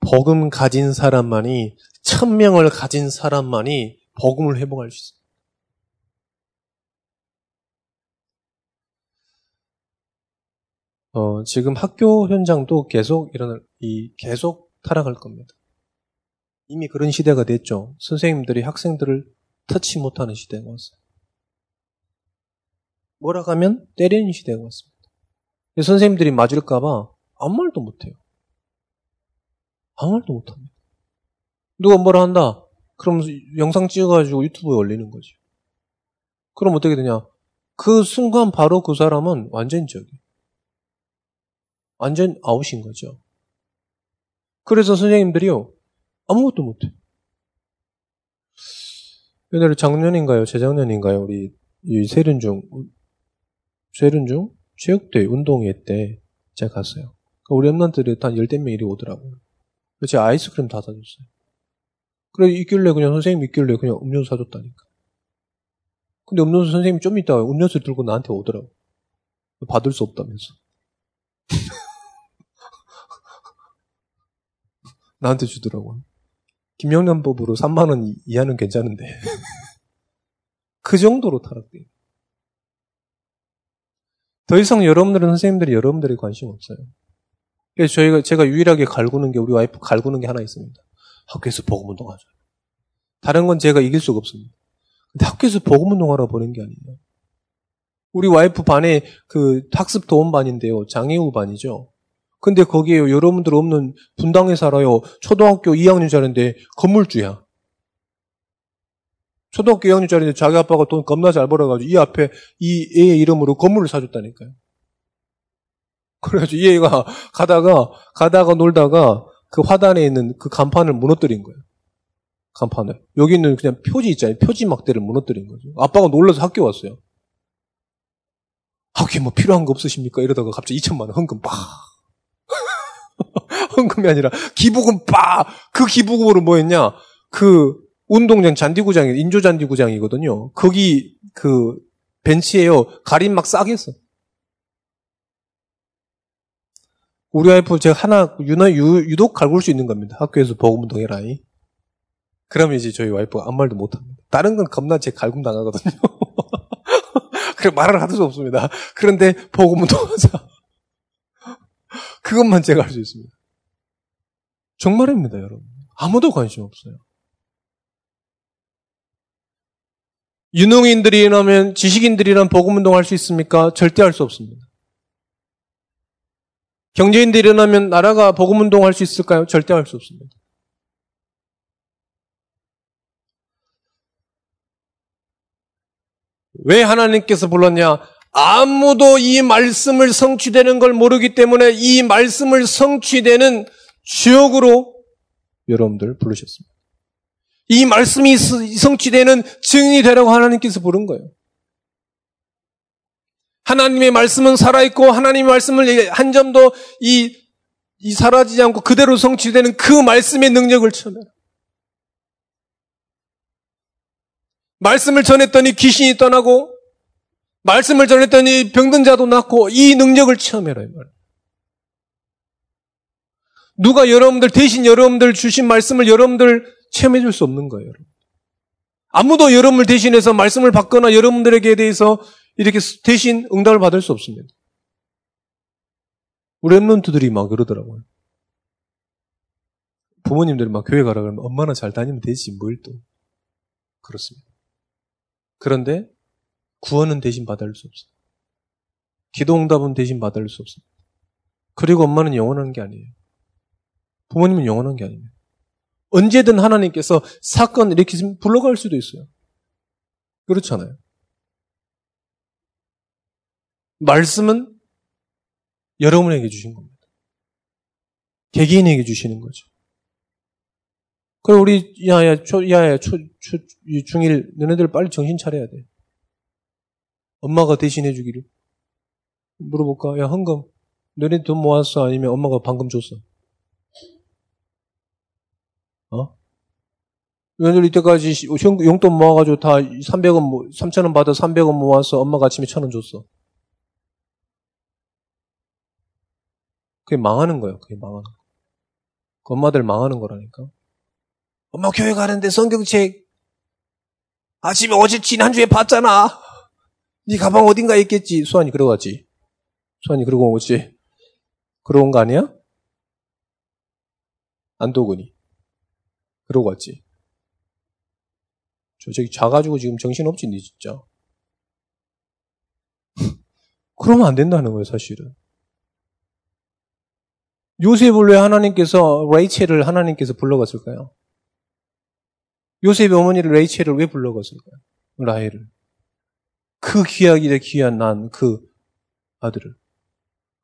복음 가진 사람만이, 천명을 가진 사람만이 복음을 회복할 수 있어. 어, 지금 학교 현장도 계속 일어날, 이, 계속 타락할 겁니다. 이미 그런 시대가 됐죠. 선생님들이 학생들을 터치 못하는 시대가 왔어요. 뭐라 하면 때리는 시대가 왔습니다. 선생님들이 맞을까봐 아무 말도 못해요. 아무 말도 못합니다. 누가 뭐라 한다? 그럼 영상 찍어가지고 유튜브에 올리는 거지. 그럼 어떻게 되냐? 그 순간 바로 그 사람은 완전히 저기. 완전 아웃인 거죠. 그래서 선생님들이요, 아무것도 못해요. 옛날에 작년인가요? 재작년인가요? 우리, 이 세륜중, 세륜중? 체육대회, 운동회 때 제가 갔어요. 우리 엠란트들이 한 열댓 명이 오더라고요. 그래서 제가 아이스크림 다 사줬어요. 그래, 있길래 그냥 선생님 있길래 그냥 음료수 사줬다니까. 근데 음료수 선생님이 좀 있다가 음료수를 들고 나한테 오더라고요. 받을 수 없다면서. 나한테 주더라고요. 김영란법으로 삼만 원 이하는 괜찮은데. 그 정도로 타락돼요. 더 이상 여러분들은 선생님들이 여러분들이 관심 없어요. 그래서 저희가, 제가 유일하게 갈구는 게, 우리 와이프 갈구는 게 하나 있습니다. 학교에서 복음 운동하자. 다른 건 제가 이길 수가 없습니다. 근데 학교에서 복음 운동하러 보낸 게 아니에요. 우리 와이프 반에 그 학습 도움반인데요. 장애우 반이죠. 근데 거기에 여러분들 없는 분당에 살아요. 초등학교 이 학년짜리인데 건물주야. 초등학교 이 학년짜리인데 자기 아빠가 돈 겁나 잘 벌어가지고 이 앞에 이 애의 이름으로 건물을 사줬다니까요. 그래가지고 이 애가 가다가, 가다가 놀다가 그 화단에 있는 그 간판을 무너뜨린 거예요. 간판을. 여기 있는 그냥 표지 있잖아요. 표지 막대를 무너뜨린 거죠. 아빠가 놀라서 학교 왔어요. 학교에 뭐 필요한 거 없으십니까? 이러다가 갑자기 이천만 원 헌금 빡. 헌금이 아니라 기부금 빡. 그 기부금으로 뭐 했냐? 그 운동장 잔디구장이 인조 잔디구장이거든요. 거기 그 벤치에요. 가림 막 싸게 했어. 우리 와이프 제가 하나 유나 유독 갈굴 수 있는 겁니다. 학교에서 복음 운동 해라이. 그러면 이제 저희 와이프가 아무 말도 못 합니다. 다른 건 겁나 제 갈굼 당하거든요. 그래, 말을 하도 없습니다. 그런데, 복음은 더 하자. 그것만 제가 할 수 있습니다. 정말입니다, 여러분. 아무도 관심 없어요. 유능인들이라면, 지식인들이라면 복음 운동할 수 있습니까? 절대 할 수 없습니다. 경제인들이라면 나라가 복음 운동할 수 있을까요? 절대 할 수 없습니다. 왜 하나님께서 불렀냐? 아무도 이 말씀을 성취되는 걸 모르기 때문에 이 말씀을 성취되는 지역으로 여러분들 부르셨습니다. 이 말씀이 성취되는 증인이 되라고 하나님께서 부른 거예요. 하나님의 말씀은 살아있고 하나님의 말씀을 한 점도 이, 이 사라지지 않고 그대로 성취되는 그 말씀의 능력을 쳐내라. 말씀을 전했더니 귀신이 떠나고, 말씀을 전했더니 병든 자도 낫고, 이 능력을 체험해라. 누가 여러분들, 대신 여러분들 주신 말씀을 여러분들 체험해 줄 수 없는 거예요. 여러분. 아무도 여러분을 대신해서 말씀을 받거나 여러분들에게 대해서 이렇게 대신 응답을 받을 수 없습니다. 우리 랩런트들이 막 그러더라고요. 부모님들이 막 교회 가라 그러면 엄마나 잘 다니면 되지, 뭘 또. 그렇습니다. 그런데 구원은 대신 받을 수 없습니다. 기도 응답은 대신 받을 수 없습니다. 그리고 엄마는 영원한 게 아니에요. 부모님은 영원한 게 아닙니다. 언제든 하나님께서 사건 이렇게 불러갈 수도 있어요. 그렇잖아요. 말씀은 여러분에게 주신 겁니다. 개개인에게 주시는 거죠. 그럼 우리 야야 초 야야 초, 초 중일 너네들 빨리 정신 차려야 돼. 엄마가 대신해 주기를 물어볼까? 야 헌금 너네 돈 모았어? 아니면 엄마가 방금 줬어? 어? 너네들 이때까지 용돈 모아가지고 다 삼백 원 삼천 원 받아 삼백 원 모아서 엄마가 아침에 천 원 줬어. 그게 망하는 거예요. 그게 망하는 거. 그 엄마들 망하는 거라니까. 엄마 교회 가는데 성경책 아침에 어제 지난주에 봤잖아. 네 가방 어딘가에 있겠지. 수환이 그러고 갔지. 수환이 그러고 오지. 그러고 온 거 아니야? 안도근이 그러고 갔지. 저 저기 자가지고 지금 정신없지 니 진짜. 그러면 안 된다는 거예요 사실은. 요셉을 왜 하나님께서 레이첼을 하나님께서 불러갔을까요? 요셉의 어머니를 레이첼을 왜 불러갔을까요? 라헬을. 그 귀하기에 귀한 난 그 아들을.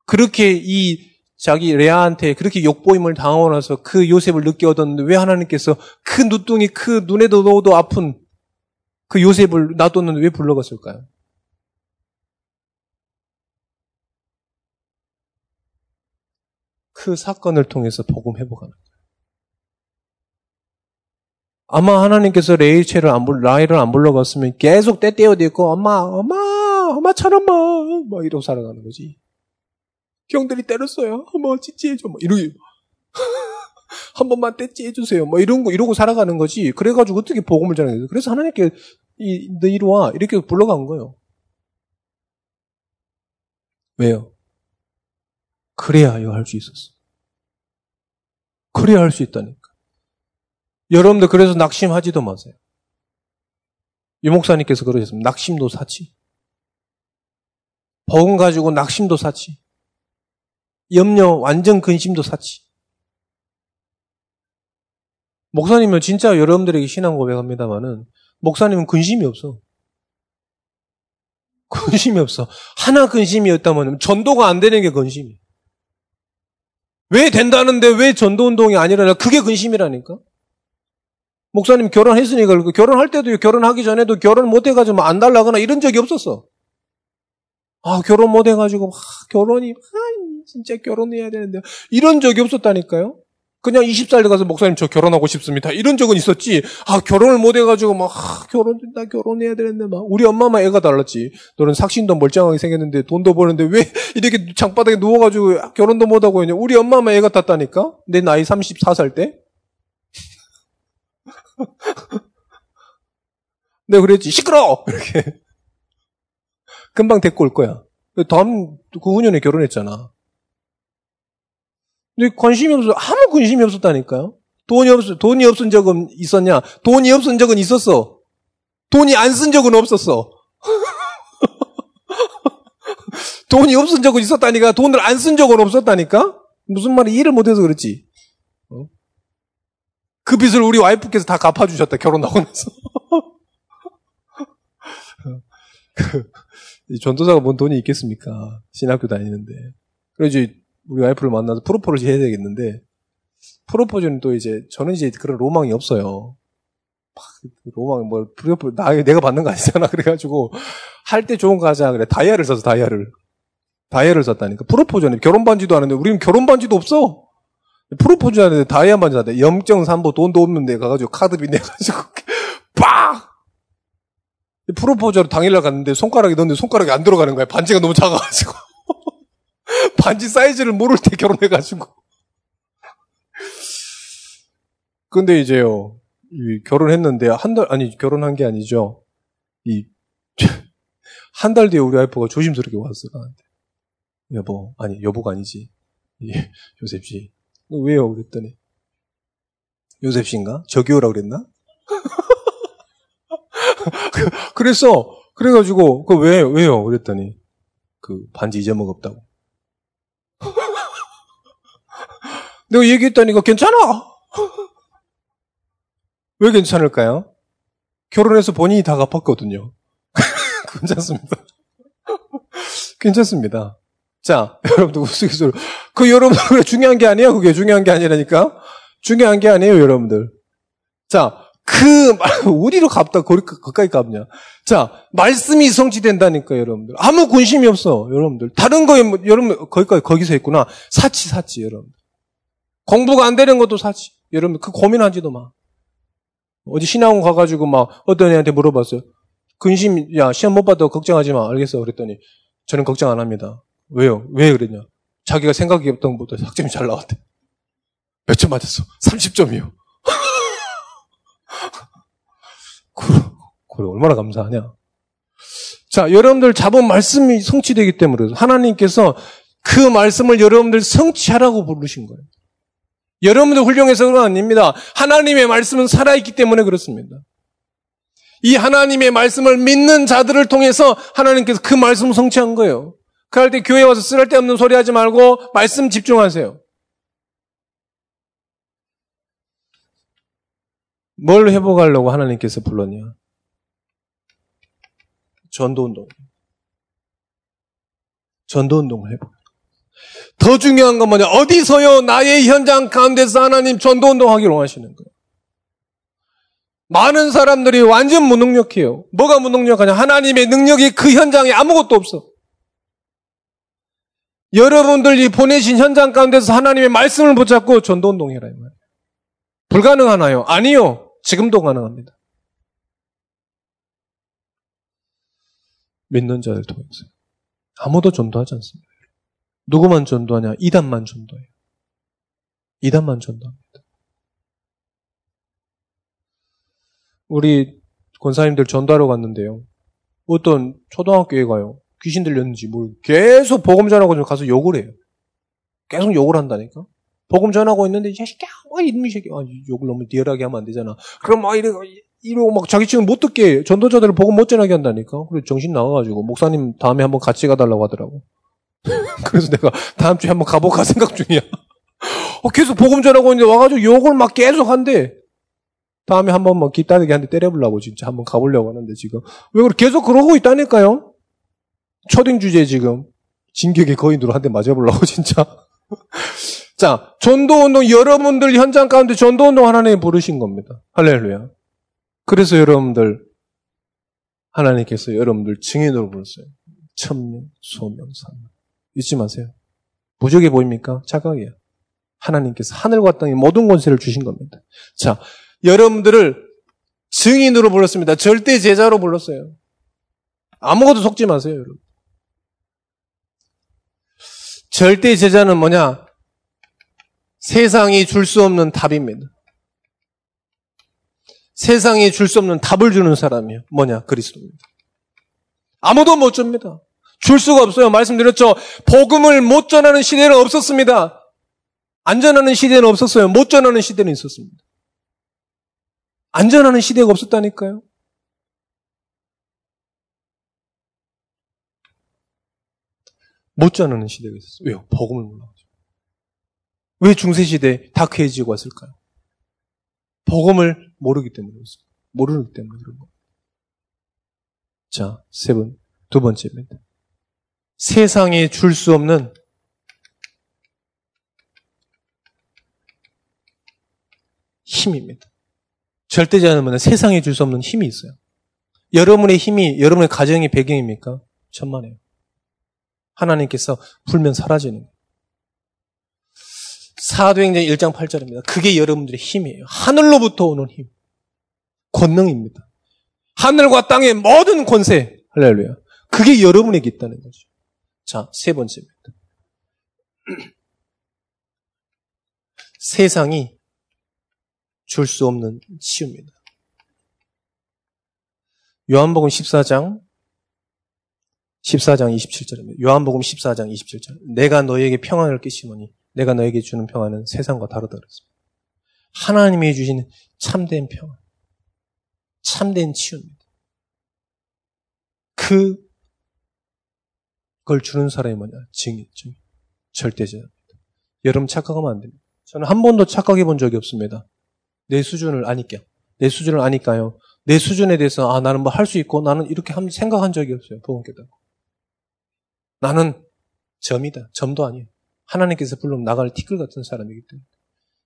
그렇게 이 자기 레아한테 그렇게 욕보임을 당하고 나서 그 요셉을 늦게 얻었는데 왜 하나님께서 그 눈동이 그 눈에도 넣어도 아픈 그 요셉을 놔뒀는데 왜 불러갔을까요? 그 사건을 통해서 복음 회복하는 거예요. 아마 하나님께서 레이첼을 안 불러, 라헬을 안 불러갔으면 계속 떼떼어대고 엄마, 엄마, 엄마처럼 막, 막 이러고 살아가는 거지. 형들이 때렸어요. 엄마 찌찌해줘. 막 이러고 한 번만 떼찌해주세요. 막 이런 거 이러고 살아가는 거지. 그래가지고 어떻게 복음을 전해요? 그래서 하나님께 이, 너 이리 와 이렇게 불러간 거예요. 왜요? 그래야 할 수 있었어. 그래야 할 수 있다니까. 여러분들 그래서 낙심하지도 마세요. 유 목사님께서 그러셨습니다. 낙심도 사치. 복음 가지고 낙심도 사치. 염려, 완전 근심도 사치. 목사님은 진짜 여러분들에게 신앙 고백합니다만은 목사님은 근심이 없어. 근심이 없어. 하나 근심이었다면 전도가 안 되는 게 근심이야. 왜 된다는데 왜 전도운동이 아니라 그게 근심이라니까? 목사님 결혼했으니까 결혼할 때도 결혼하기 전에도 결혼 못해가지고 안 달라거나 이런 적이 없었어. 아 결혼 못해가지고 아, 결혼이 아, 진짜 결혼해야 되는데 이런 적이 없었다니까요. 그냥 스무 살 가서 목사님 저 결혼하고 싶습니다 이런 적은 있었지. 아 결혼을 못해가지고 막 아, 결혼 나 결혼해야 되는데 막 우리 엄마만 애가 달랐지. 너는 삭신도 멀쩡하게 생겼는데 돈도 버는데 왜 이렇게 장바닥에 누워가지고 결혼도 못하고 있냐. 우리 엄마만 애가 탔다니까. 내 나이 서른네 살 때. 내가 그랬지. 시끄러워! 이렇게. 금방 데리고 올 거야. 다음, 그 후년에 결혼했잖아. 근데 관심이 없어. 아무 관심이 없었다니까요? 돈이 없, 돈이 없은 적은 있었냐? 돈이 없은 적은 있었어. 돈이 안 쓴 적은 없었어. 돈이 없은 적은 있었다니까? 돈을 안 쓴 적은 없었다니까? 무슨 말이 일을 못해서 그렇지. 어? 그 빚을 우리 와이프께서 다 갚아주셨다, 결혼하고 나서. 그, 이 전도사가 뭔 돈이 있겠습니까? 신학교 다니는데. 그래서 이제 우리 와이프를 만나서 프로포즈를 해야 되겠는데, 프로포즈는 또 이제, 저는 이제 그런 로망이 없어요. 막, 로망, 뭘, 프로포즈, 나, 내가 받는 거 아니잖아. 그래가지고, 할 때 좋은 거 하자. 그래, 다이아를 샀어, 다이아를. 다이아를 샀다니까. 프로포즈는 결혼 반지도 하는데, 우리는 결혼 반지도 없어! 프로포즈 하는데 다이아 반지 샀대. 영점삼보 돈도 없는데 가가지고 카드비 내가지고 빡! 프로포즈하러 당일날 갔는데 손가락이 넣는데 손가락이 안 들어가는 거야. 반지가 너무 작아가지고. 반지 사이즈를 모를 때 결혼해가지고. 근데 이제요, 이 결혼했는데 한 달, 아니, 결혼한 게 아니죠. 이, 한 달 뒤에 우리 와이프가 조심스럽게 왔어, 나한테. 여보, 아니, 여보가 아니지. 예, 요셉씨. 왜요? 그랬더니. 요셉씨인가? 저기요라고 그랬나? 그랬어. 그래가지고, 그 왜, 왜요? 그랬더니, 그, 반지 잊어먹었다고. 내가 얘기했다니까 괜찮아! 왜 괜찮을까요? 결혼해서 본인이 다 갚았거든요. 괜찮습니다. 괜찮습니다. 자, 여러분들 우스갯소리. 그 여러분들 중요한 게 아니에요. 그게 중요한 게 아니라니까. 중요한 게 아니에요, 여러분들. 자, 그 어디로 갚다 거기 가까이 갚냐? 자, 말씀이 성취된다니까 여러분들. 아무 관심이 없어, 여러분들. 다른 거에 뭐, 여러분 거기까지 거기서 했구나. 사치, 사치, 여러분들. 공부가 안 되는 것도 사치. 여러분 그 고민하지도 마. 어디 신학원 가가지고 막 어떤 애한테 물어봤어요. 근심, 야, 시험 못 봐도 걱정하지 마. 알겠어. 그랬더니, 저는 걱정 안 합니다. 왜요? 왜 그랬냐? 자기가 생각이 없던 것보다 학점이 잘 나왔대. 몇 점 맞았어? 삼십 점이요. 그걸 얼마나 감사하냐? 자, 여러분들 잡은 말씀이 성취되기 때문에 하나님께서 그 말씀을 여러분들 성취하라고 부르신 거예요. 여러분들 훌륭해서는 아닙니다. 하나님의 말씀은 살아있기 때문에 그렇습니다. 이 하나님의 말씀을 믿는 자들을 통해서 하나님께서 그 말씀을 성취한 거예요. 그럴 때 교회 와서 쓸데없는 소리 하지 말고 말씀 집중하세요. 뭘 회복하려고 하나님께서 불렀냐? 전도운동. 전도운동을 회복. 더 중요한 건 뭐냐? 어디서요? 나의 현장 가운데서 하나님 전도운동 하기를 원하시는 거예요. 많은 사람들이 완전 무능력해요. 뭐가 무능력하냐? 하나님의 능력이 그 현장에 아무것도 없어. 여러분들이 보내신 현장 가운데서 하나님의 말씀을 붙잡고 전도운동 해라. 불가능하나요? 아니요. 지금도 가능합니다. 믿는 자를 통해서. 아무도 전도하지 않습니다. 누구만 전도하냐? 이단만 전도해요. 이단만 전도합니다. 우리 권사님들 전도하러 갔는데요. 어떤 초등학교에 가요. 귀신 들렸는지 모르고 계속 복음 전하고 가서 욕을 해요. 계속 욕을 한다니까. 복음 전하고 있는데 이 새끼야, 뭐 이놈이 새끼야. 욕을 너무 리얼하게 하면 안 되잖아. 그럼 막 이러고, 이러고 막 자기 친구 못 듣게 해요. 전도자들을 복음 못 전하게 한다니까. 그래서 정신 나가가지고 목사님 다음에 한번 같이 가달라고 하더라고. 그래서 내가 다음 주에 한번 가볼까 생각 중이야. 어, 계속 복음 전하고 있는데 와가지고 욕을 막 계속 한대. 다음에 한번 뭐 기따대기 한대 때려보려고 진짜 한번 가보려고 하는데 지금. 왜 그래? 계속 그러고 있다니까요? 초딩 주제에 지금. 진격의 거인으로 한 대 맞아보려고 진짜. 자, 전도운동, 여러분들 현장 가운데 전도운동 하나님 부르신 겁니다. 할렐루야. 그래서 여러분들, 하나님께서 여러분들 증인으로 부르셨어요. 천명, 소명, 삼명. 잊지 마세요. 부족해 보입니까? 착각이에요. 하나님께서 하늘과 땅의 모든 권세를 주신 겁니다. 자, 여러분들을 증인으로 불렀습니다. 절대 제자로 불렀어요. 아무것도 속지 마세요, 여러분. 절대 제자는 뭐냐? 세상이 줄 수 없는 답입니다. 세상이 줄 수 없는 답을 주는 사람이에요. 뭐냐? 그리스도입니다. 아무도 못 줍니다. 줄 수가 없어요. 말씀드렸죠. 복음을 못 전하는 시대는 없었습니다. 안 전하는 시대는 없었어요. 못 전하는 시대는 있었습니다. 안 전하는 시대가 없었다니까요. 못 전하는 시대가 있었어요. 왜요? 복음을 몰라가지고. 왜 중세시대에 다크에이지가 왔을까요? 복음을 모르기 때문에 왔어요. 모르기 때문에 그런 거예요. 자, 세 번, 두 번째입니다. 세상에 줄 수 없는 힘입니다. 절대자는 뭐냐? 세상에 줄 수 없는 힘이 있어요. 여러분의 힘이 여러분의 가정의 배경입니까? 천만에요. 하나님께서 불면 사라지는 거예요. 사도행전 일 장 팔 절입니다. 그게 여러분들의 힘이에요. 하늘로부터 오는 힘, 권능입니다. 하늘과 땅의 모든 권세, 할렐루야. 그게 여러분에게 있다는 거죠. 자, 세 번째입니다. 세상이 줄 수 없는 치유입니다. 요한복음 십사 장 이십칠 절입니다. 요한복음 십사 장 이십칠 절. 내가 너희에게 평안을 끼치노니 내가 너희에게 주는 평안은 세상과 다르다 그랬습니다. 하나님이 주시는 참된 평안, 참된 치유입니다. 그 그걸 주는 사람이 뭐냐? 증인, 증인. 절대자입니다. 여러분 착각하면 안 됩니다. 저는 한 번도 착각해 본 적이 없습니다. 내 수준을 아니까, 내 수준을 아니까요. 내 수준에 대해서 아 나는 뭐 할 수 있고 나는 이렇게 한, 생각한 적이 없어요. 복음 깨닫고. 나는 점이다. 점도 아니에요. 하나님께서 불러 나갈 티끌 같은 사람이기 때문에.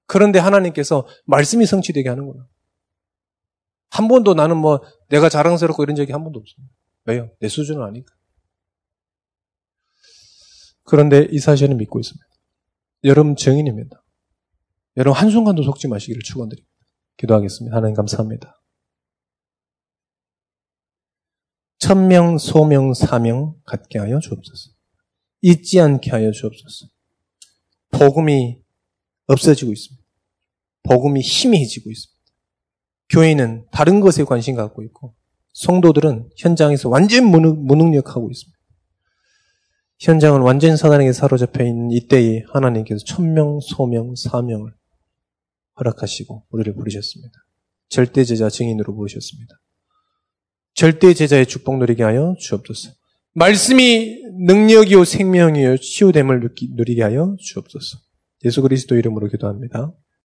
그런데 하나님께서 말씀이 성취되게 하는구나. 한 번도 나는 뭐 내가 자랑스럽고 이런 적이 한 번도 없습니다. 왜요? 내 수준은 아니까. 그런데 이 사실은 믿고 있습니다. 여러분 증인입니다. 여러분 한순간도 속지 마시기를 축원드립니다. 기도하겠습니다. 하나님 감사합니다. 천명, 소명, 사명 갖게 하여 주옵소서. 잊지 않게 하여 주옵소서. 복음이 없어지고 있습니다. 복음이 희미해지고 있습니다. 교회는 다른 것에 관심 갖고 있고 성도들은 현장에서 완전 무능, 무능력하고 있습니다. 현장은 완전 사단에게 사로잡혀 있는 이때에 하나님께서 천명, 소명, 사명을 허락하시고 우리를 부르셨습니다. 절대 제자 증인으로 부르셨습니다. 절대 제자의 축복 누리게 하여 주옵소서. 말씀이 능력이요 생명이요 치유됨을 누리게 하여 주옵소서. 예수 그리스도 이름으로 기도합니다.